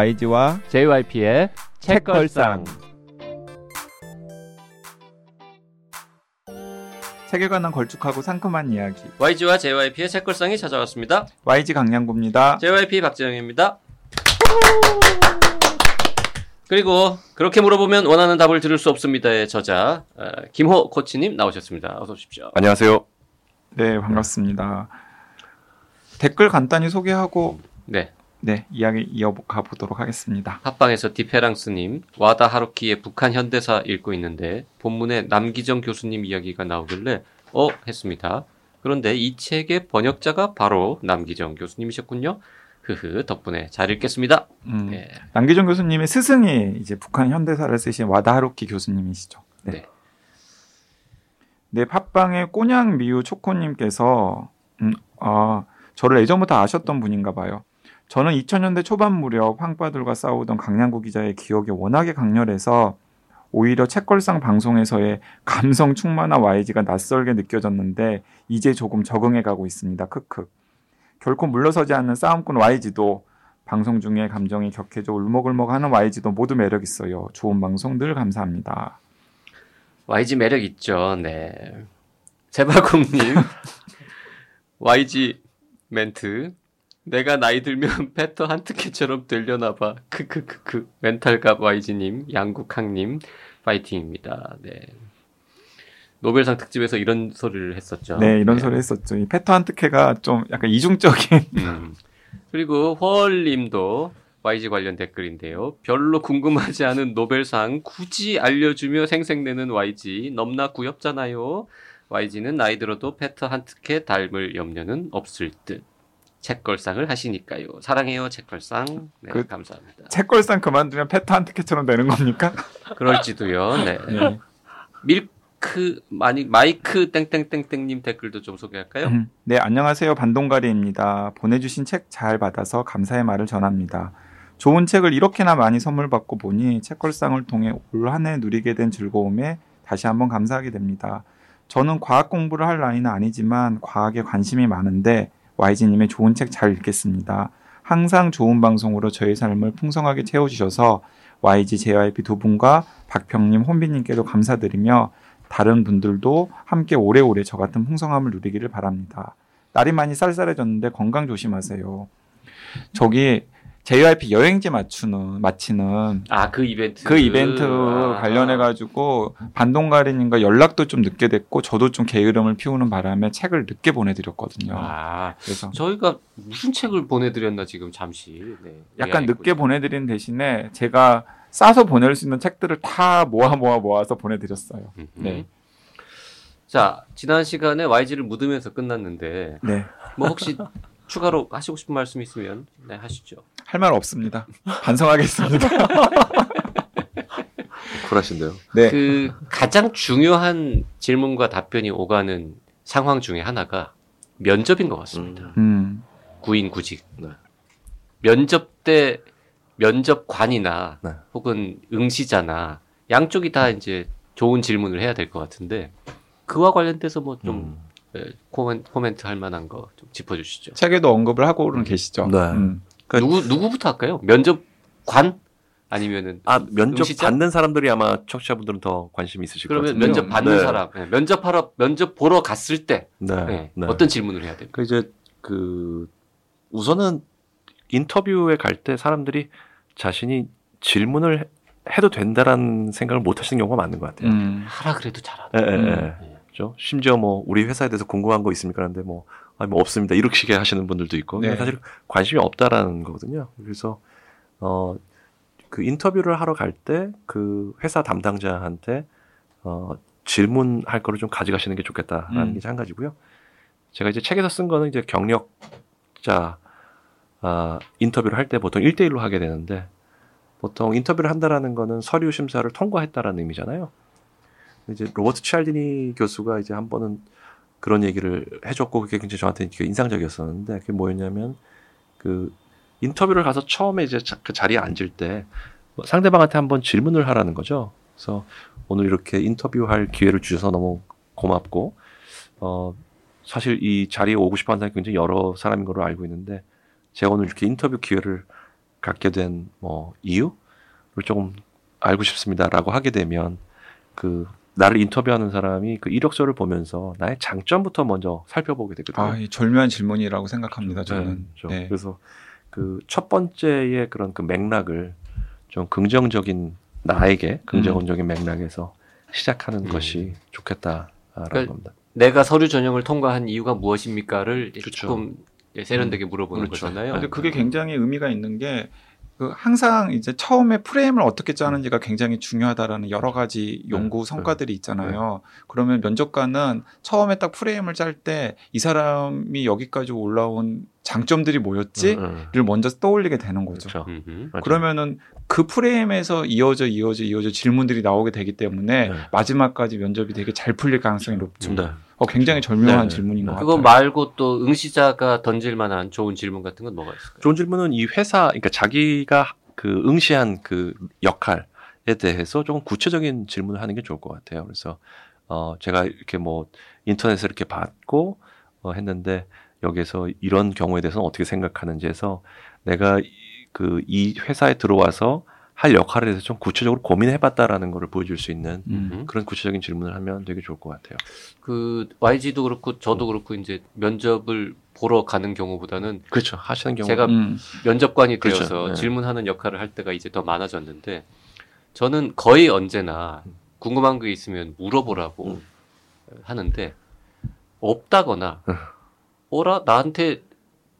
YG와 JYP의 책걸상. 책에 관한 걸쭉하고 상큼한 이야기, YG와 JYP의 책걸상이 찾아왔습니다. YG 강양구입니다. JYP 박재영입니다. 그리고 그렇게 물어보면 원하는 답을 들을 수 없습니다의 저자 김호 코치님 나오셨습니다. 어서 오십시오. 안녕하세요. 네, 반갑습니다. 댓글 간단히 소개하고 네, 이야기 이어가 보도록 하겠습니다. 팟빵에서 디페랑스님, 와다 하루키의 북한 현대사 읽고 있는데 본문에 남기정 교수님 이야기가 나오길래 했습니다. 그런데 이 책의 번역자가 바로 남기정 교수님이셨군요. 덕분에 잘 읽겠습니다. 네. 남기정 교수님의 스승이 이제 북한 현대사를 쓰신 와다 하루키 교수님이시죠. 네, 팟빵의 꼬냥 미유 초코님께서 저를 예전부터 아셨던 분인가 봐요. 저는 2000년대 초반 무렵 황빠들과 싸우던 강양구 기자의 기억이 워낙에 강렬해서 오히려 책걸상 방송에서의 감성 충만한 YG가 낯설게 느껴졌는데 이제 조금 적응해가고 있습니다. 결코 물러서지 않는 싸움꾼 YG도, 방송 중에 감정이 격해져 울먹울먹하는 YG도 모두 매력 있어요. 좋은 방송 늘 감사합니다. YG 매력 있죠. 네. 제바공님 YG 멘트. 내가 나이 들면 페터 한트케처럼 들려나봐. 멘탈갑 YG님, 양국항님, 파이팅입니다. 네. 노벨상 특집에서 이런 소리를 했었죠. 네, 이런 소리 했었죠. 이 페터 한트케가 좀 약간 이중적인. 그리고 허얼님도 YG 관련 댓글인데요. 별로 궁금하지 않은 노벨상 굳이 알려주며 생색내는 YG 넘나 구엽잖아요. YG는 나이 들어도 페터 한트케 닮을 염려는 없을 듯. 책걸상을 하시니까요. 사랑해요, 책걸상. 네, 감사합니다. 책걸상 그만두면 페터 한트케처럼 되는 겁니까? 그럴지도요. 네. 네. 마이크 땡땡땡땡님 댓글도 좀 소개할까요? 네, 안녕하세요. 반동가리입니다. 보내주신 책 잘 받아서 감사의 말을 전합니다. 좋은 책을 이렇게나 많이 선물 받고 보니 책걸상을 통해 올 한 해 누리게 된 즐거움에 다시 한번 감사하게 됩니다. 저는 과학 공부를 할 나이는 아니지만 과학에 관심이 많은데 YG님의 좋은 책 잘 읽겠습니다. 항상 좋은 방송으로 저의 삶을 풍성하게 채워주셔서 YG, JYP 두 분과 박평님, 혼비님께도 감사드리며 다른 분들도 함께 오래오래 저 같은 풍성함을 누리기를 바랍니다. 날이 많이 쌀쌀해졌는데 건강 조심하세요. 저기 JYP 여행지 마치는 그 이벤트 관련해가지고 반동가리님과 연락도 좀 늦게 됐고 저도 좀 게으름을 피우는 바람에 책을 늦게 보내드렸거든요. 그래서 저희가 무슨 책을 보내드렸나 지금 잠시 약간 늦게 보내드린 대신에 제가 싸서 보낼 수 있는 책들을 다 모아서 보내드렸어요. 네. 자, 지난 시간에 YG를 묻으면서 끝났는데 뭐 혹시 추가로 하시고 싶은 말씀 있으면 하시죠. 할 말 없습니다. 반성하겠습니다. 쿨하신데요. 네. 그 가장 중요한 질문과 답변이 오가는 상황 중에 하나가 면접인 것 같습니다. 구인구직. 네. 면접 때 면접관이나 혹은 응시자나 양쪽이 다 이제 좋은 질문을 해야 될 것 같은데 그와 관련돼서 뭐 좀 코멘트 할 만한 거 좀 짚어주시죠. 책에도 언급을 하고는 계시죠. 네. 그러니까 누구부터 할까요? 면접관? 아니면은 면접 음시자? 받는 사람들이 아마 청취자분들은 더 관심이 있으실 것 같아요. 그러면 면접 받는 사람, 면접 보러 갔을 때 어떤 질문을 해야 될까요? 이제 우선은 인터뷰에 갈 때 사람들이 자신이 질문을 해도 된다라는 생각을 못 하시는 경우가 많은 것 같아요. 하라 그래도 잘하다. 그렇죠? 심지어 뭐 우리 회사에 대해서 궁금한 거 있습니까? 그런데 뭐 없습니다. 이렇게 하시는 분들도 있고 사실 관심이 없다라는 거거든요. 그래서 그 인터뷰를 하러 갈 때 그 회사 담당자한테 질문할 거를 좀 가져가시는 게 좋겠다라는 게 한 가지고요. 제가 이제 책에서 쓴 거는 이제 경력자 인터뷰를 할 때 보통 1:1로 하게 되는데 보통 인터뷰를 한다라는 거는 서류 심사를 통과했다라는 의미잖아요. 이제 로버트 치알디니 교수가 이제 한 번은 그런 얘기를 해줬고 그게 굉장히 저한테 인상적이었었는데 그게 뭐였냐면 그 인터뷰를 가서 처음에 이제 그 자리에 앉을 때 상대방한테 한번 질문을 하라는 거죠. 그래서 오늘 이렇게 인터뷰할 기회를 주셔서 너무 고맙고 사실 이 자리에 오고 싶어 하는 사람이 굉장히 여러 사람인 걸로 알고 있는데 제가 오늘 이렇게 인터뷰 기회를 갖게 된 뭐 이유를 조금 알고 싶습니다라고 하게 되면 그 나를 인터뷰하는 사람이 그 이력서를 보면서 나의 장점부터 먼저 살펴보게 되거든요. 아, 이 절묘한 질문이라고 생각합니다. 저는. 네, 네. 그래서 그 첫 번째의 그런 그 맥락을 좀 긍정적인 나에게 긍정적인 맥락에서 시작하는 것이 좋겠다라는 그러니까 겁니다. 내가 서류 전형을 통과한 이유가 무엇입니까를 그렇죠. 조금 세련되게 물어보는 그렇죠. 거잖아요. 근데 그게 굉장히 의미가 있는 게 그 항상 이제 처음에 프레임을 어떻게 짜는지가 굉장히 중요하다라는 여러 가지 연구 성과들이 있잖아요. 그러면 면접관은 처음에 딱 프레임을 짤 때 이 사람이 여기까지 올라온 장점들이 뭐였지를 먼저 떠올리게 되는 거죠. 그렇죠. 그러면은 그 프레임에서 이어져 질문들이 나오게 되기 때문에 마지막까지 면접이 되게 잘 풀릴 가능성이 높죠. 굉장히 절묘한 질문인 것 같아요. 그거 말고 또 응시자가 던질 만한 좋은 질문 같은 건 뭐가 있을까요? 좋은 질문은 이 회사, 그러니까 자기가 그 응시한 그 역할에 대해서 조금 구체적인 질문을 하는 게 좋을 것 같아요. 그래서 제가 이렇게 뭐 인터넷을 이렇게 봤고 했는데. 여기에서 이런 경우에 대해서는 어떻게 생각하는지 해서 내가 이 회사에 들어와서 할 역할에 대해서 좀 구체적으로 고민해봤다라는 거를 보여줄 수 있는 그런 구체적인 질문을 하면 되게 좋을 것 같아요. 그 YG도 그렇고 저도 그렇고 이제 면접을 보러 가는 경우보다는 그렇죠. 하시는 경우 제가 면접관이 되어서 그렇죠. 네. 질문하는 역할을 할 때가 이제 더 많아졌는데 저는 거의 언제나 궁금한 게 있으면 물어보라고 하는데 없다거나. 오라 나한테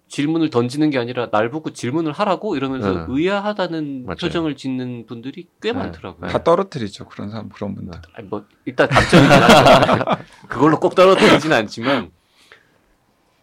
질문을 던지는 게 아니라 날 보고 질문을 하라고 이러면서 의아하다는 맞아요. 표정을 짓는 분들이 꽤 많더라고요. 다 떨어뜨리죠. 그런 사람 그런 분들. 아니, 뭐 일단 답장이 나죠. 그걸로 꼭 떨어뜨리진 않지만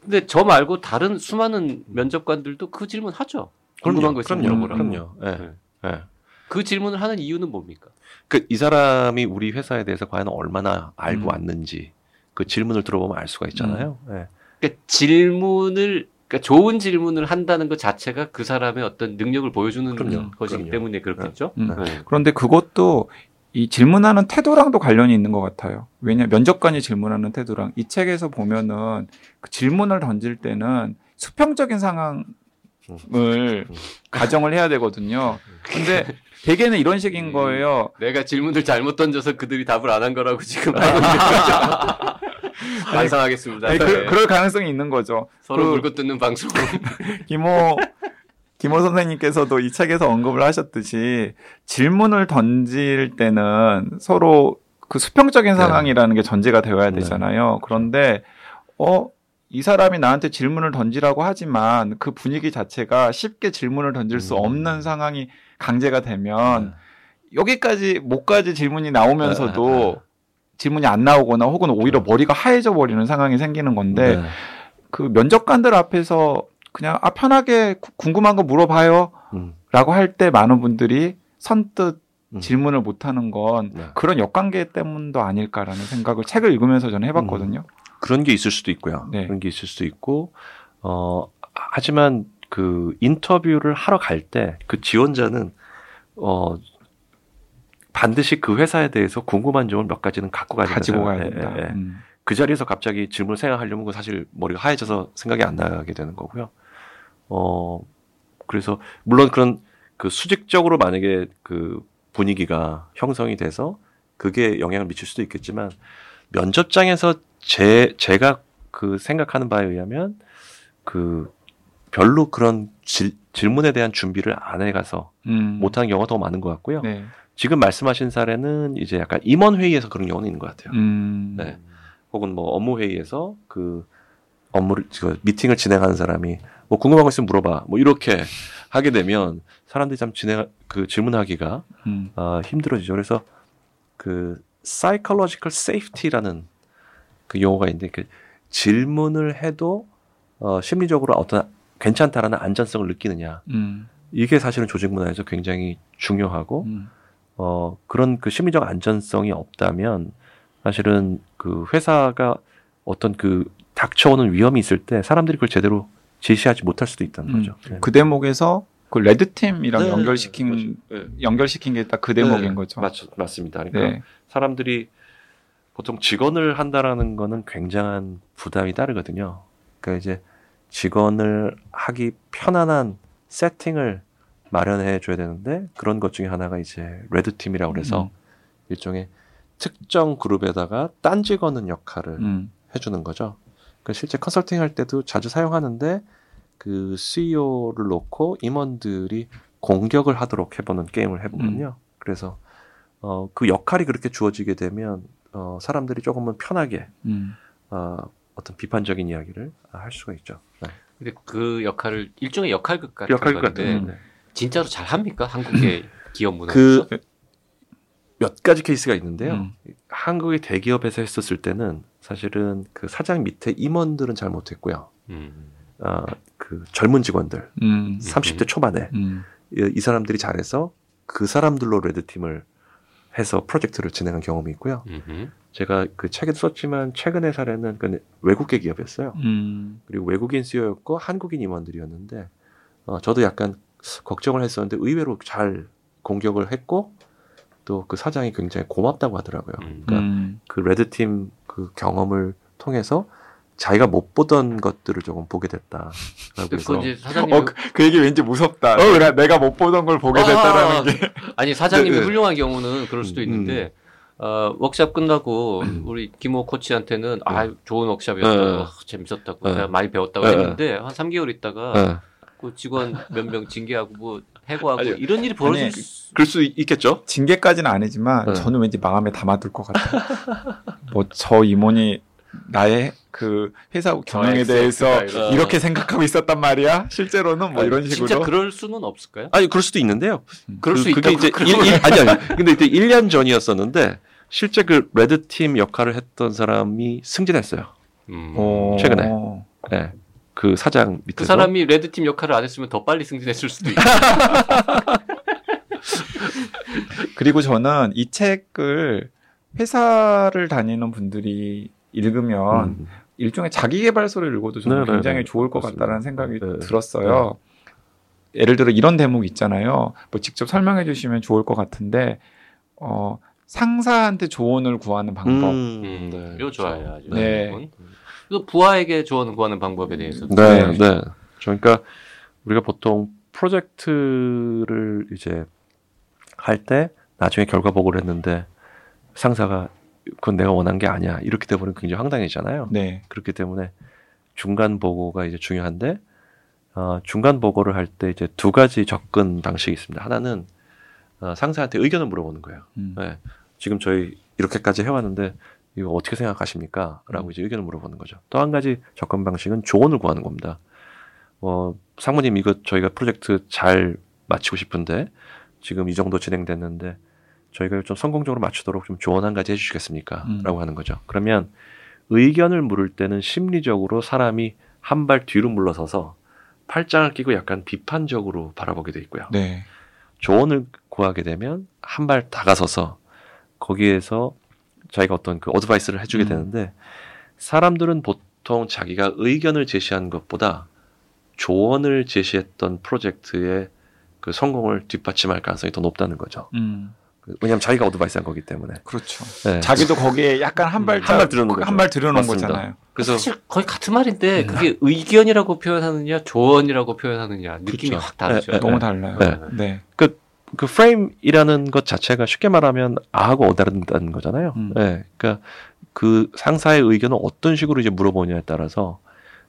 근데 저 말고 다른 수많은 면접관들도 그 질문 하죠. 궁금한 거 있으면 물어보라고. 그럼요. 네. 그 질문을 하는 이유는 뭡니까? 그 이 사람이 우리 회사에 대해서 과연 얼마나 알고 왔는지 그 질문을 들어보면 알 수가 있잖아요. 네. 그러니까 그러니까 좋은 질문을 한다는 것 자체가 그 사람의 어떤 능력을 보여주는 것이기 때문에 그렇겠죠. 네. 그런데 그것도 이 질문하는 태도랑도 관련이 있는 것 같아요. 왜냐 면접관이 질문하는 태도랑 이 책에서 보면은 그 질문을 던질 때는 수평적인 상황을 가정을 해야 되거든요. 근데 대개는 이런 식인 거예요. 내가 질문을 잘못 던져서 그들이 답을 안 한 거라고 지금 하고 있는 거죠. 반성하겠습니다. 아니, 그럴 가능성이 있는 거죠. 서로 물고 뜯는 방송. 김호 선생님께서도 이 책에서 언급을 하셨듯이 질문을 던질 때는 서로 그 수평적인 상황이라는 게 전제가 되어야 되잖아요. 그런데 이 사람이 나한테 질문을 던지라고 하지만 그 분위기 자체가 쉽게 질문을 던질 수 없는 상황이 강제가 되면 여기까지 목까지 질문이 나오면서도 질문이 안 나오거나 혹은 오히려 머리가 하얘져 버리는 상황이 생기는 건데 그 면접관들 앞에서 그냥 편하게 궁금한 거 물어봐요 라고 할 때 많은 분들이 선뜻 질문을 못하는 건 그런 역관계 때문도 아닐까라는 생각을 책을 읽으면서 저는 해봤거든요. 그런 게 있을 수도 있고요. 네. 그런 게 있을 수도 있고 하지만 그 인터뷰를 하러 갈 때 그 지원자는 반드시 그 회사에 대해서 궁금한 점을 몇 가지는 가지고 가야 된다. 그 자리에서 갑자기 질문을 생각하려면 사실 머리가 하얘져서 생각이 안 나게 되는 거고요. 그래서 물론 그런 그 수직적으로 만약에 그 분위기가 형성이 돼서 그게 영향을 미칠 수도 있겠지만 면접장에서 제가 그 생각하는 바에 의하면 그 별로 그런 질문에 대한 준비를 안 해가서 못하는 경우가 더 많은 것 같고요. 네. 지금 말씀하신 사례는 이제 약간 임원회의에서 그런 경우는 있는 것 같아요. 네. 혹은 뭐 업무회의에서 그 미팅을 진행하는 사람이 뭐 궁금한 거 있으면 물어봐. 뭐 이렇게 하게 되면 사람들이 참 질문하기가 힘들어지죠. 그래서 그 psychological safety라는 그 용어가 있는데 그 질문을 해도 심리적으로 어떤 괜찮다라는 안전성을 느끼느냐. 이게 사실은 조직 문화에서 굉장히 중요하고, 그런 그 심리적 안전성이 없다면 사실은 그 회사가 어떤 그 닥쳐오는 위험이 있을 때 사람들이 그걸 제대로 제시하지 못할 수도 있다는 거죠. 그 대목에서 그 레드팀이랑 연결시킨 게 딱 그 대목인 거죠. 맞습니다. 그러니까 사람들이 보통 직원을 한다라는 거는 굉장한 부담이 따르거든요. 그러니까 이제 직원을 하기 편안한 세팅을 마련해 줘야 되는데 그런 것 중에 하나가 이제 레드팀이라고 해서 일종의 특정 그룹에다가 딴지 거는 역할을 해주는 거죠. 그러니까 실제 컨설팅 할 때도 자주 사용하는데 그 CEO를 놓고 임원들이 공격을 하도록 해보는 게임을 해보거든요. 그래서 그 역할이 그렇게 주어지게 되면 사람들이 조금은 편하게 어떤 비판적인 이야기를 할 수가 있죠. 네. 근데 그 역할을 일종의 역할극 같은 건데 진짜로 잘 합니까? 한국의 기업 문화에서? 그 몇 가지 케이스가 있는데요. 한국의 대기업에서 했었을 때는 사실은 그 사장 밑에 임원들은 잘 못했고요. 그 젊은 직원들 30대 초반에 이 사람들이 잘해서 그 사람들로 레드팀을 해서 프로젝트를 진행한 경험이 있고요. 제가 그 책에도 썼지만 최근의 사례는 외국계 기업이었어요. 그리고 외국인 CEO였고 한국인 임원들이었는데 저도 약간 걱정을 했었는데 의외로 잘 공격을 했고 또 그 사장이 굉장히 고맙다고 하더라고요. 그러니까 그 레드팀 그 경험을 통해서 자기가 못 보던 것들을 조금 보게 됐다. 그래서 사장님 그 얘기 왠지 무섭다. 내가 못 보던 걸 보게 됐다라는 게. 아니 사장님이 훌륭한 경우는 그럴 수도 있는데 워크샵 끝나고 우리 김호 코치한테는 좋은 워크샵이었다. 재밌었다고 내가 많이 배웠다고 했는데 한 3개월 있다가 그 직원 몇 명 징계하고 뭐 해고하고 이런 일이 벌어질 수 그럴 수 있겠죠. 징계까지는 아니지만 저는 왠지 마음에 담아둘 것 같아요. 뭐 저 임원이 나의 그 회사 경영에 대해서 이렇게 생각하고 있었단 말이야. 실제로는 뭐 이런 식으로. 진짜 그럴 수는 없을까요? 아니 그럴 수도 있는데요. 그럴 수 있다고. 그게 이제 근데 이때 1년 전이었었는데 실제 그 레드팀 역할을 했던 사람이 승진했어요. 최근에. 네. 그 사장 밑에서. 그 사람이 레드팀 역할을 안 했으면 더 빨리 승진했을 수도 있고. 그리고 저는 이 책을 회사를 다니는 분들이 읽으면 일종의 자기계발서를 읽어도 저는 굉장히 좋을 것 같다라는 생각이 들었어요. 예를 들어 이런 대목 있잖아요. 뭐 직접 설명해 주시면 좋을 것 같은데 상사한테 조언을 구하는 방법. 이거 좋아요. 아주. 네. 또 부하에게 조언을 구하는 방법에 대해서. 네. 그러니까 우리가 보통 프로젝트를 이제 할 때 나중에 결과 보고를 했는데 상사가 그건 내가 원한 게 아니야. 이렇게 되면 굉장히 황당해지잖아요. 네. 그렇기 때문에 중간 보고가 이제 중요한데 중간 보고를 할 때 이제 두 가지 접근 방식이 있습니다. 하나는 상사한테 의견을 물어보는 거예요. 네. 지금 저희 이렇게까지 해왔는데 이거 어떻게 생각하십니까? 라고 이제 의견을 물어보는 거죠. 또 한 가지 접근 방식은 조언을 구하는 겁니다. 상무님 이거 저희가 프로젝트 잘 마치고 싶은데 지금 이 정도 진행됐는데 저희가 좀 성공적으로 맞추도록 좀 조언 한 가지 해주시겠습니까? 라고 하는 거죠. 그러면 의견을 물을 때는 심리적으로 사람이 한 발 뒤로 물러서서 팔짱을 끼고 약간 비판적으로 바라보게 돼 있고요. 네. 조언을 구하게 되면 한 발 다가서서 거기에서 자기가 어떤 그 어드바이스를 해주게 되는데 사람들은 보통 자기가 의견을 제시한 것보다 조언을 제시했던 프로젝트의 그 성공을 뒷받침할 가능성이 더 높다는 거죠. 왜냐하면 자기가 어드바이스한 거기 때문에. 그렇죠. 네. 자기도 거기에 약간 한 발 들여놓은 거잖아요. 그래서 사실 거의 같은 말인데 그게 의견이라고 표현하느냐, 조언이라고 표현하느냐 느낌이 그렇죠. 확 다르죠. 너무 달라요. 네. 그 프레임이라는 것 자체가 쉽게 말하면 아하고 어다른다는 거잖아요. 네. 그러니까 그 상사의 의견을 어떤 식으로 이제 물어보느냐에 따라서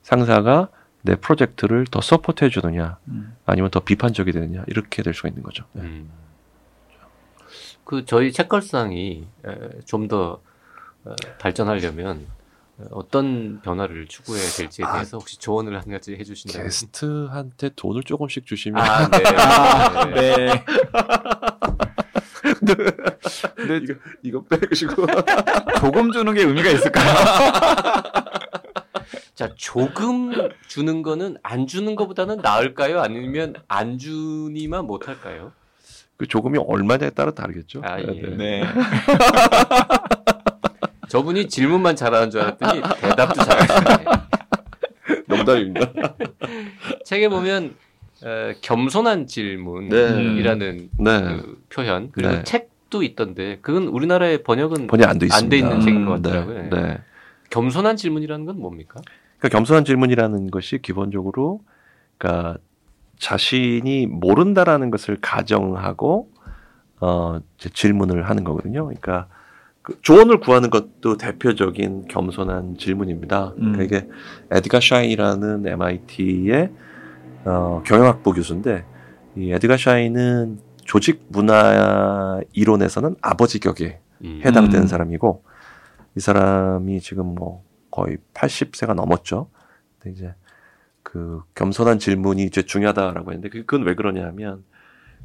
상사가 내 프로젝트를 더 서포트해 주느냐, 아니면 더 비판적이 되느냐 이렇게 될 수가 있는 거죠. 네. 그 저희 책걸상이 좀 더 발전하려면 어떤 변화를 추구해야 될지에 대해서 혹시 조언을 한 가지 해주신다면 게스트한테 돈을 조금씩 주시면 네. 근데 이거 빼시고 조금 주는 게 의미가 있을까요? 자, 조금 주는 거는 안 주는 거보다는 나을까요? 아니면 안 주니만 못할까요? 그 조금이 얼마냐에 따라 다르겠죠. 네. 저분이 질문만 잘하는 줄 알았더니 대답도 잘하시네. 농담입니다. 책에 보면 겸손한 질문이라는 그 표현 그리고 책도 있던데 그건 우리나라의 번역은 안 돼 있는 책인 것 같더라고요. 네. 겸손한 질문이라는 건 뭡니까? 그러니까 겸손한 질문이라는 것이 기본적으로 그러니까 자신이 모른다라는 것을 가정하고 질문을 하는 거거든요. 그러니까 그 조언을 구하는 것도 대표적인 겸손한 질문입니다. 그러니까 이게 에드가 샤인이라는 MIT의 경영학부 교수인데, 이 에드가 샤인은 조직 문화 이론에서는 아버지 격에 해당되는 사람이고, 이 사람이 지금 뭐 거의 80세가 넘었죠. 근데 이제 그 겸손한 질문이 이제 중요하다라고 했는데, 그건 왜 그러냐면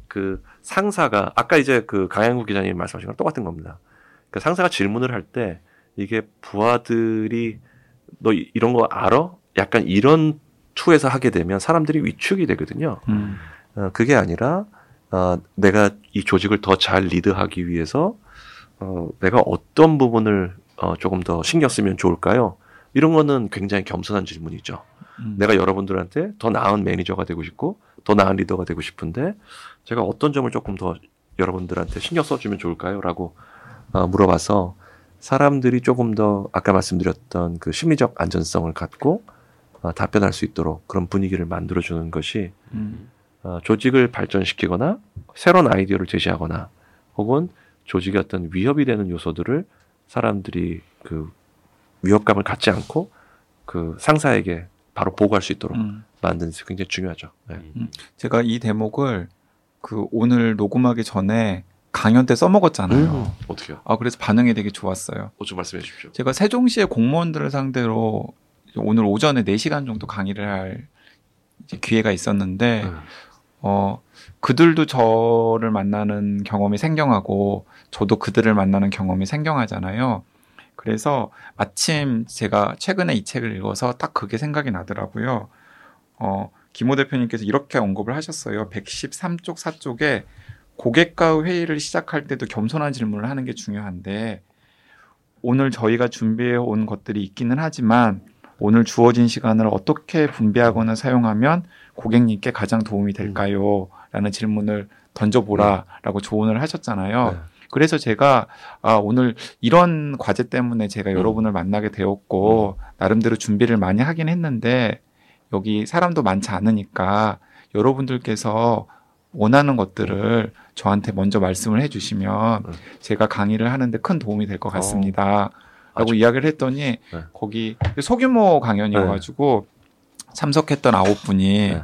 그 상사가 아까 이제 그 강양구 기자님 말씀하신 거랑 똑같은 겁니다. 그러니까 상사가 질문을 할 때 이게 부하들이 너 이런 거 알아? 약간 이런 투에서 하게 되면 사람들이 위축이 되거든요. 그게 아니라 내가 이 조직을 더 잘 리드하기 위해서 내가 어떤 부분을 조금 더 신경 쓰면 좋을까요? 이런 거는 굉장히 겸손한 질문이죠. 내가 여러분들한테 더 나은 매니저가 되고 싶고 더 나은 리더가 되고 싶은데 제가 어떤 점을 조금 더 여러분들한테 신경 써주면 좋을까요? 라고 물어봐서 사람들이 조금 더 아까 말씀드렸던 그 심리적 안전성을 갖고 답변할 수 있도록 그런 분위기를 만들어주는 것이 조직을 발전시키거나 새로운 아이디어를 제시하거나 혹은 조직의 어떤 위협이 되는 요소들을 사람들이 그 위협감을 갖지 않고 그 상사에게 바로 보고할 수 있도록 만드는 게 굉장히 중요하죠. 네. 제가 이 대목을 그 오늘 녹음하기 전에 강연 때 써먹었잖아요. 어떻게요? 아, 그래서 반응이 되게 좋았어요. 좀 말씀해 주십시오. 제가 세종시의 공무원들을 상대로 오늘 오전에 4시간 정도 강의를 할 이제 기회가 있었는데, 그들도 저를 만나는 경험이 생경하고, 저도 그들을 만나는 경험이 생경하잖아요. 그래서 마침 제가 최근에 이 책을 읽어서 딱 그게 생각이 나더라고요. 김호 대표님께서 이렇게 언급을 하셨어요. 113쪽 4쪽에 고객과의 회의를 시작할 때도 겸손한 질문을 하는 게 중요한데, 오늘 저희가 준비해 온 것들이 있기는 하지만 오늘 주어진 시간을 어떻게 분배하거나 사용하면 고객님께 가장 도움이 될까요? 라는 질문을 던져보라라고 조언을 하셨잖아요. 네. 그래서 제가 오늘 이런 과제 때문에 제가 여러분을 만나게 되었고 나름대로 준비를 많이 하긴 했는데 여기 사람도 많지 않으니까 여러분들께서 원하는 것들을 저한테 먼저 말씀을 해주시면 제가 강의를 하는데 큰 도움이 될 것 같습니다. 라고 이야기를 했더니 거기 소규모 강연이어가지고 참석했던 9분이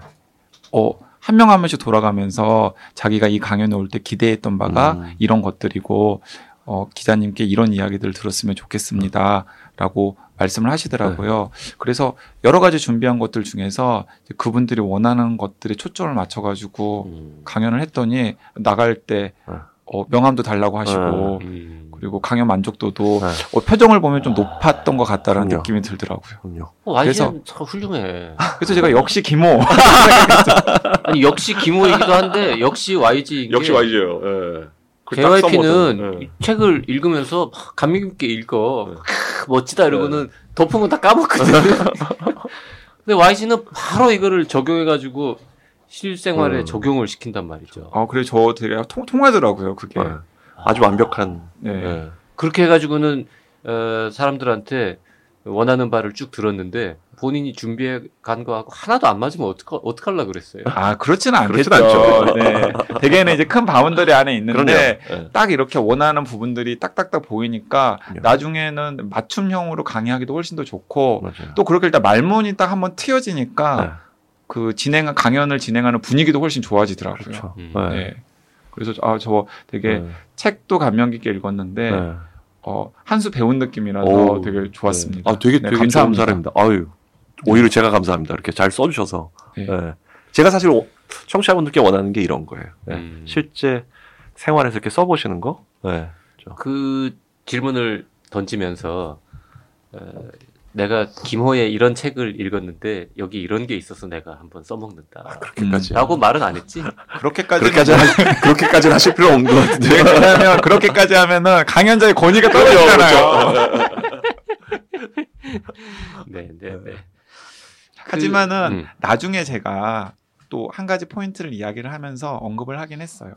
한 명 한 명씩 돌아가면서 자기가 이 강연에 올 때 기대했던 바가 이런 것들이고 기자님께 이런 이야기들을 들었으면 좋겠습니다. 라고 말씀을 하시더라고요. 그래서 여러 가지 준비한 것들 중에서 그분들이 원하는 것들에 초점을 맞춰가지고 강연을 했더니 나갈 때 명함도 달라고 하시고 그리고 강연 만족도도 표정을 보면 좀 높았던 것 같다는 느낌이 들더라고요. 그래서 참 훌륭해. 그래서 제가 역시 김호. 아니 역시 김호이기도 한데 역시 YG. 역시 YG예요. 예. JYP는 책을 읽으면서 감명 깊게 읽어. 멋지다 이러고는 덮으면 다 까먹거든. 근데 YG는 바로 이거를 적용해가지고 실생활에 적용을 시킨단 말이죠. 그래 저 되게 통하더라고요 그게. 아주 완벽한. 네. 그렇게 해가지고는 사람들한테 원하는 바를 쭉 들었는데 본인이 준비해 간 거하고 하나도 안 맞으면 어떡하려고 그랬어요. 그렇지는 않겠죠. 네. 대개는 이제 큰 바운더리 안에 있는데 딱 이렇게 원하는 부분들이 딱딱딱 보이니까 나중에는 맞춤형으로 강의하기도 훨씬 더 좋고 또 그렇게 일단 말문이 딱 한번 트여지니까 그 강연을 진행하는 분위기도 훨씬 좋아지더라고요. 그렇죠. 네. 그래서 저 되게 책도 감명 깊게 읽었는데 한 수 배운 느낌이라서 되게 좋았습니다. 되게 감사한 사람입니다. 오히려 제가 감사합니다. 이렇게 잘 써주셔서. 네. 제가 사실 청취자분들께 원하는 게 이런 거예요. 실제 생활에서 이렇게 써보시는 거. 그 질문을 던지면서 내가 김호의 이런 책을 읽었는데 여기 이런 게 있어서 내가 한번 써먹는다. 그렇게까지. 라고 말은 안 했지? 그렇게까지 하실 필요 없는 것 같은데. 왜냐하면 그렇게까지 하면은 강연자의 권위가 떨어지잖아요. 네. 하지만은 나중에 제가 또 한 가지 포인트를 이야기를 하면서 언급을 하긴 했어요.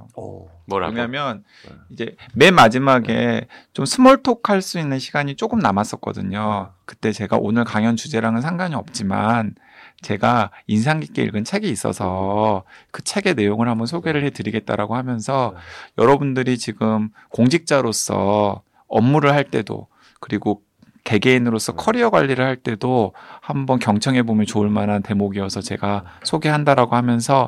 뭐라고? 왜냐하면 이제 맨 마지막에 좀 스몰톡 할 수 있는 시간이 조금 남았었거든요. 그때 제가 오늘 강연 주제랑은 상관이 없지만 제가 인상 깊게 읽은 책이 있어서 그 책의 내용을 한번 소개를 해드리겠다라고 하면서 여러분들이 지금 공직자로서 업무를 할 때도 그리고 개개인으로서 커리어 관리를 할 때도 한번 경청해보면 좋을 만한 대목이어서 제가 소개한다라고 하면서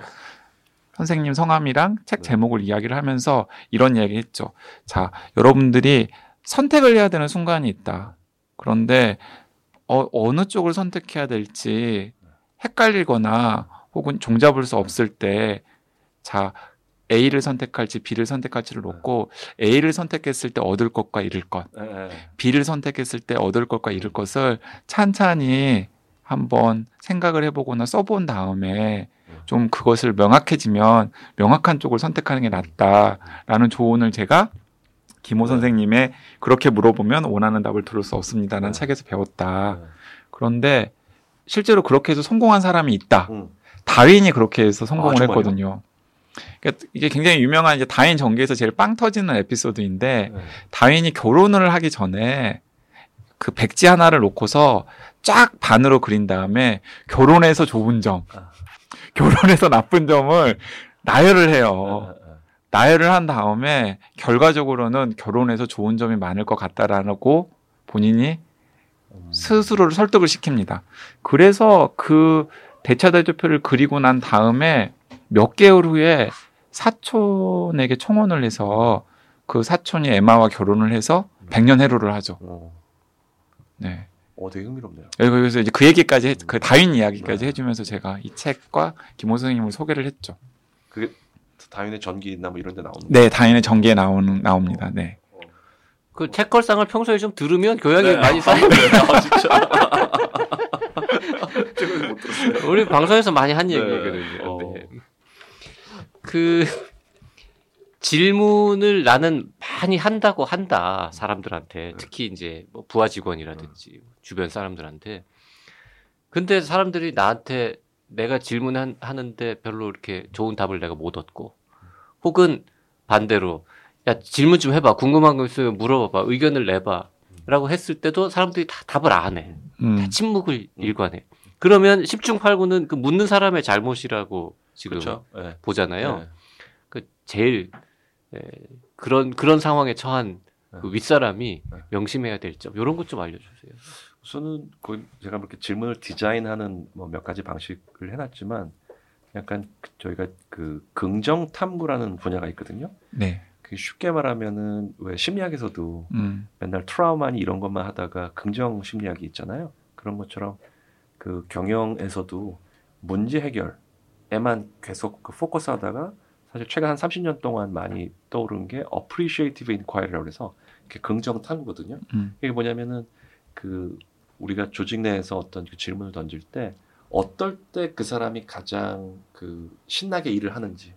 선생님 성함이랑 책 제목을 이야기를 하면서 이런 이야기 했죠. 자, 여러분들이 선택을 해야 되는 순간이 있다. 그런데 어느 쪽을 선택해야 될지 헷갈리거나 혹은 종잡을 수 없을 때 자, A를 선택할지 B를 선택할지를 놓고 A를 선택했을 때 얻을 것과 잃을 것, B를 선택했을 때 얻을 것과 잃을 것을 찬찬히 한번 생각을 해보거나 써본 다음에 좀 그것을 명확해지면 명확한 쪽을 선택하는 게 낫다라는 조언을 제가 김호 선생님의 그렇게 물어보면 원하는 답을 들을 수 없습니다라는 책에서 배웠다. 그런데 실제로 그렇게 해서 성공한 사람이 있다. 다윈이 그렇게 해서 성공을 했거든요. 그러니까 이게 굉장히 유명한 이제 다윈 전기에서 제일 빵 터지는 에피소드인데 다윈이 결혼을 하기 전에 그 백지 하나를 놓고서 쫙 반으로 그린 다음에 결혼해서 좋은 점, 결혼해서 나쁜 점을 나열을 해요. 나열을 한 다음에 결과적으로는 결혼해서 좋은 점이 많을 것 같다라고 본인이 스스로를 설득을 시킵니다. 그래서 그 대차대조표를 그리고 난 다음에 몇 개월 후에 사촌에게 청혼을 해서 그 사촌이 에마와 결혼을 해서 100년 해로를 하죠. 네. 되게 흥미롭네요. 그래서 이제 그 얘기까지, 그 다윈 이야기까지 해주면서 제가 이 책과 김호 선생님을 소개를 했죠. 그게 다윈의 전기나 뭐 이런 데 나오는 거예요? 네, 다윈의 전기에 나옵니다. 네. 그 책걸상을 평소에 좀 들으면 교양이 많이 쌓여요. 진짜. 못 들었어요. 우리 방송에서 많이 한 얘기예요. 그 질문을 나는 많이 한다 사람들한테 특히 이제 뭐 부하 직원이라든지 주변 사람들한테. 근데 사람들이 나한테 내가 질문하는데 별로 이렇게 좋은 답을 내가 못 얻고, 혹은 반대로 야 질문 좀 해봐, 궁금한 거 있으면 물어봐봐, 의견을 내봐라고 했을 때도 사람들이 다 답을 안 해. 다 침묵을 일관해. 그러면 10중 8구는 그 묻는 사람의 잘못이라고 지금 보잖아요. 그 제일 그런 상황에 처한 그 윗사람이 명심해야 될 점, 이런 것 좀 알려주세요. 우선은 제가 그렇게 질문을 디자인하는 뭐 몇 가지 방식을 해놨지만 약간 저희가 그 긍정 탐구라는 분야가 있거든요. 네. 그게 쉽게 말하면은 왜 심리학에서도 맨날 트라우마니 이런 것만 하다가 긍정 심리학이 있잖아요. 그런 것처럼 그 경영에서도 문제 해결 에만 계속 그 포커스하다가 사실 최근 한 30년 동안 많이 떠오른 게 appreciative inquiry라고 해서 이렇게 긍정 탐구거든요. 이게 뭐냐면은 그 우리가 조직 내에서 어떤 그 질문을 던질 때 어떨 때 그 사람이 가장 그 신나게 일을 하는지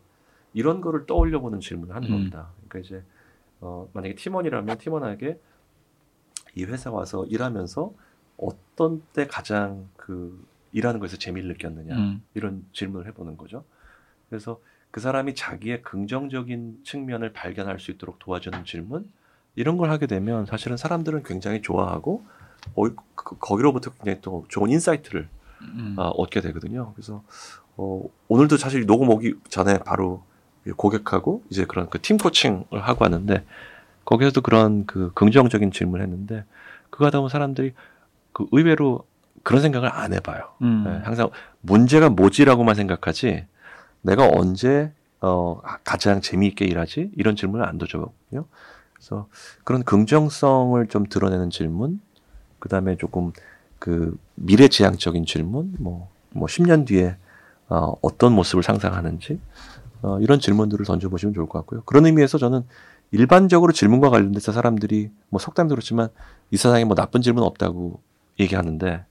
이런 거를 떠올려보는 질문을 하는 겁니다. 그러니까 이제 만약에 팀원이라면 팀원에게 이 회사 와서 일하면서 어떤 때 가장 그 일하는 거에서 재미를 느꼈느냐 이런 질문을 해보는 거죠. 그래서 그 사람이 자기의 긍정적인 측면을 발견할 수 있도록 도와주는 질문, 이런 걸 하게 되면 사실은 사람들은 굉장히 좋아하고 거기로부터 굉장히 또 좋은 인사이트를 얻게 되거든요. 그래서 오늘도 사실 녹음 오기 전에 바로 고객하고 이제 그런 그 팀 코칭을 하고 왔는데 거기서도 그런 그 긍정적인 질문을 했는데 그거 하다 보면 사람들이 그 의외로 그런 생각을 안 해봐요. 네, 항상 문제가 뭐지라고만 생각하지 내가 언제 가장 재미있게 일하지? 이런 질문을 안 던져봤거든요. 그래서 그런 긍정성을 좀 드러내는 질문, 그 다음에 조금 그 미래지향적인 질문, 뭐 10년 뒤에 어떤 모습을 상상하는지 이런 질문들을 던져보시면 좋을 것 같고요. 그런 의미에서 저는 일반적으로 질문과 관련돼서 사람들이 뭐 속담도 그렇지만 이 세상에 뭐 나쁜 질문 없다고 얘기하는데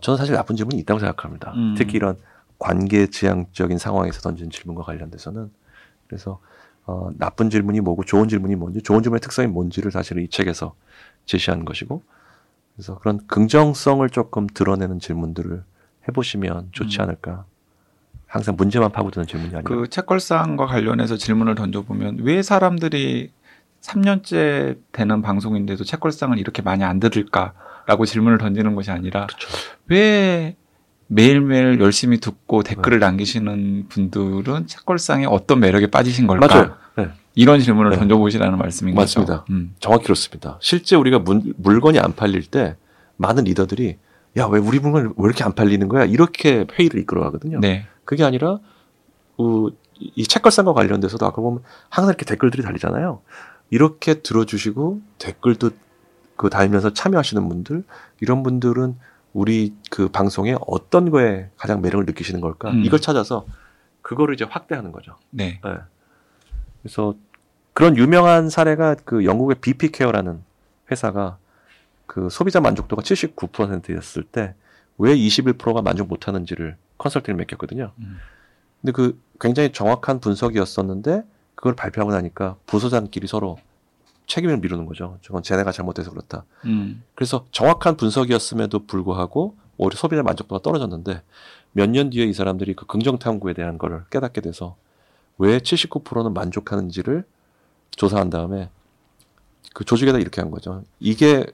저는 사실 나쁜 질문이 있다고 생각합니다. 특히 이런 관계지향적인 상황에서 던지는 질문과 관련돼서는. 그래서 나쁜 질문이 뭐고 좋은 질문이 뭔지, 좋은 질문의 특성이 뭔지를 사실 이 책에서 제시한 것이고, 그래서 그런 긍정성을 조금 드러내는 질문들을 해보시면 좋지 않을까 항상 문제만 파고드는 질문이 아니라. 그 책걸상과 관련해서 질문을 던져보면 왜 사람들이 3년째 되는 방송인데도 책걸상을 이렇게 많이 안 들을까라고 질문을 던지는 것이 아니라 그렇죠. 왜 매일매일 열심히 듣고 댓글을 남기시는 분들은 책걸상에 어떤 매력에 빠지신 걸까? 맞아요. 네. 이런 질문을 던져보시라는 말씀인 거죠. 맞습니다. 정확히 그렇습니다. 실제 우리가 물건이 안 팔릴 때 많은 리더들이 야, 왜 우리 물건이 왜 이렇게 안 팔리는 거야? 이렇게 회의를 이끌어가거든요. 네. 그게 아니라 이 책걸상과 관련돼서도 아까 보면 항상 이렇게 댓글들이 달리잖아요. 이렇게 들어주시고 댓글도 그 달면서 참여하시는 분들, 이런 분들은 우리 그 방송에 어떤 거에 가장 매력을 느끼시는 걸까? 이걸 찾아서 그거를 이제 확대하는 거죠. 네. 네. 그래서 그런 유명한 사례가 그 영국의 BP 케어라는 회사가 그 소비자 만족도가 79%였을 때 왜 21%가 만족 못하는지를 컨설팅을 맡겼거든요. 근데 그 굉장히 정확한 분석이었었는데 그걸 발표하고 나니까 부서장끼리 서로 책임을 미루는 거죠. 저건 쟤네가 잘못돼서 그렇다. 그래서 정확한 분석이었음에도 불구하고 오히려 소비자 만족도가 떨어졌는데 몇 년 뒤에 이 사람들이 그 긍정 탐구에 대한 거를 깨닫게 돼서 왜 79%는 만족하는지를 조사한 다음에 그 조직에다 이렇게 한 거죠. 이게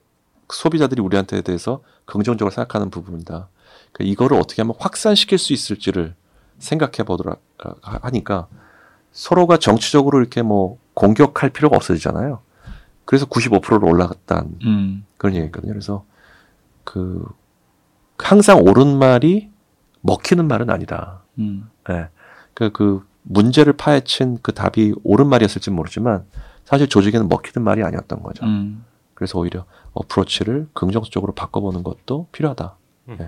소비자들이 우리한테 대해서 긍정적으로 생각하는 부분이다. 그러니까 이거를 어떻게 하면 확산시킬 수 있을지를 생각해 보더라 하니까 서로가 정치적으로 이렇게 뭐 공격할 필요가 없어지잖아요. 그래서 95%로 올라갔다는 그런 얘기거든요. 그래서 그 항상 옳은 말이 먹히는 말은 아니다. 네. 그러니까 그 문제를 파헤친 그 답이 옳은 말이었을지 모르지만 사실 조직에는 먹히는 말이 아니었던 거죠. 그래서 오히려 어프로치를 긍정적으로 바꿔보는 것도 필요하다. 네.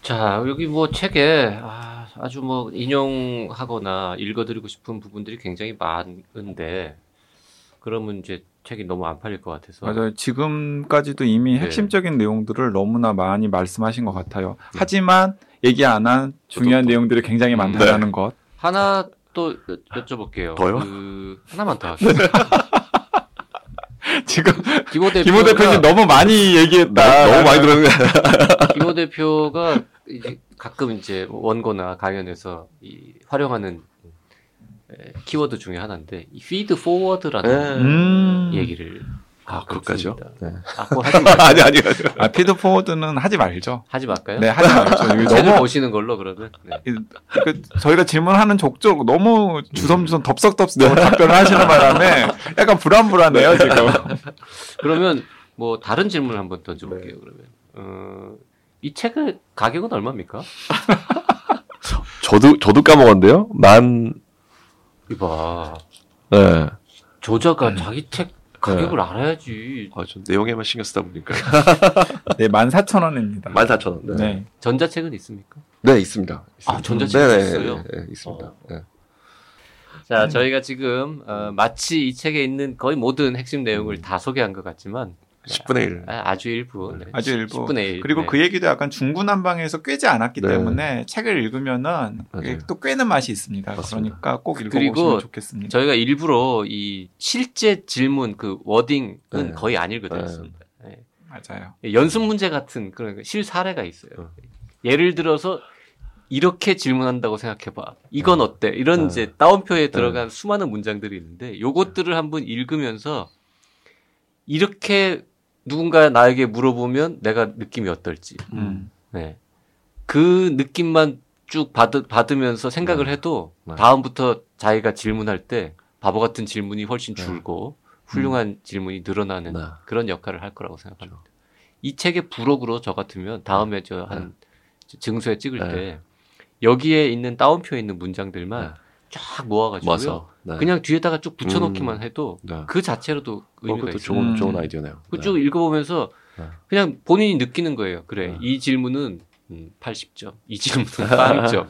자, 여기 뭐 책에 아주 뭐 인용하거나 읽어드리고 싶은 부분들이 굉장히 많은데 그러면 이제 책이 너무 안 팔릴 것 같아서. 맞아요. 지금까지도 이미 핵심적인 내용들을 너무나 많이 말씀하신 것 같아요. 하지만 얘기 안 한 중요한 내용들이 굉장히 많다는 것. 하나 또 여쭤볼게요. 더요? 하나만 더 하시죠. 지금 김호 대표님 너무 많이 얘기했다. 너무 많이 들었네. 김호 대표가 이제 가끔 이제 원고나 강연에서 활용하는 키워드 중에 하나인데 feed forward라는 얘기를 그것까지요? 네. feed forward는 하지 말죠. 하지 말까요? 네, 하지 말죠. 너무 보시는 걸로 그러면. 네. 그러니까 저희가 질문하는 족족 너무 주섬주섬 덥석덥석 너무 답변을 하시는 바람에 약간 불안불안해요 지금. 그러면 뭐 다른 질문을 한번 던져볼게요. 네. 그러면 이 책의 가격은 얼마입니까? 저도 까먹었는데요. 이봐. 네. 저자가 자기 책 가격을 알아야지. 전 내용에만 신경 쓰다 보니까. 네, 14,000원입니다. 14,000원. 네. 네. 전자책은 있습니까? 네, 있습니다. 전자책은 있어요? 네, 있습니다. 네. 자, 저희가 지금 마치 이 책에 있는 거의 모든 핵심 내용을 다 소개한 것 같지만 10분의 1. 아주 일부. 네. 아주 일부. 10분의 1. 그리고 그 얘기도 약간 중구난방에서 꿰지 않았기 때문에 책을 읽으면은 또 꿰는 맛이 있습니다. 맞습니다. 그러니까 꼭 읽어보시면 좋겠습니다. 저희가 일부러 이 실제 질문 그 워딩은 거의 안 읽어드렸습니다. 네. 맞아요. 연습 문제 같은 그런 실사례가 있어요. 예를 들어서 이렇게 질문한다고 생각해봐. 이건 어때? 이런 이제 따옴표에 들어간 수많은 문장들이 있는데 요것들을 한번 읽으면서 이렇게 누군가 나에게 물어보면 내가 느낌이 어떨지. 네. 그 느낌만 쭉 받으면서 생각을 해도 다음부터 자기가 질문할 때 바보 같은 질문이 훨씬 줄고 훌륭한 질문이 늘어나는 그런 역할을 할 거라고 생각합니다. 그렇죠. 이 책의 부록으로 저 같으면 다음에 저 한 증수에 찍을 때 여기에 있는 따옴표에 있는 문장들만 쫙 모아가지고요. 그냥 뒤에다가 쭉 붙여놓기만 해도 그 자체로도 의미가 있어요. 좋은 아이디어네요. 그 쭉 읽어보면서 그냥 본인이 느끼는 거예요. 그래, 이 질문은 80점, 이 질문은 80점,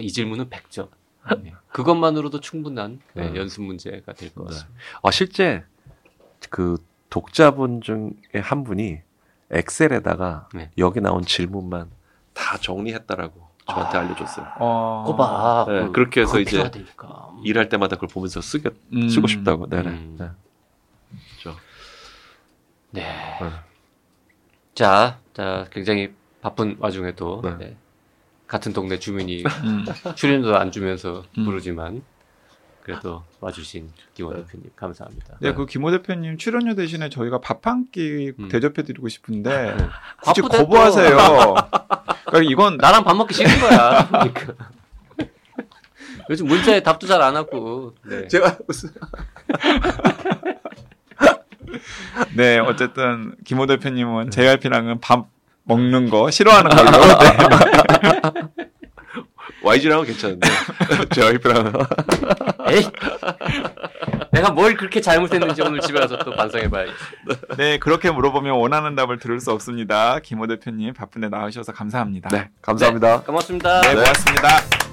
이 질문은 100점. 그것만으로도 충분한 연습 문제가 될 것 같습니다. 실제 그 독자분 중에 한 분이 엑셀에다가 여기 나온 질문만 다 정리했다라고 저한테 알려줬어요. 꼬박. 네, 그렇게 해서 이제 필요하다니까. 일할 때마다 그걸 보면서 쓰고 싶다고. 네네. 그렇죠. 네. 자, 굉장히 바쁜 와중에도 같은 동네 주민이 출연도 안 주면서 부르지만 그래도 와주신 김호 대표님 감사합니다. 네, 그 김호 대표님 출연료 대신에 저희가 밥 한 끼 대접해드리고 싶은데 굳이 거부하세요. 그러니까 이건 나랑 밥 먹기 싫은 거야. 그러니까. 요즘 문자에 답도 잘 안 하고. 네. 제가 무슨. 네, 어쨌든 김호 대표님은 JYP랑은 밥 먹는 거 싫어하는 걸로. 네. YG랑은 괜찮은데 JYP랑은 에이 내가 뭘 그렇게 잘못했는지 오늘 집에 가서 또 반성해봐야지. 네, 그렇게 물어보면 원하는 답을 들을 수 없습니다. 김호 대표님 바쁜데 나오셔서 감사합니다. 네, 감사합니다. 네, 고맙습니다. 네, 고맙습니다.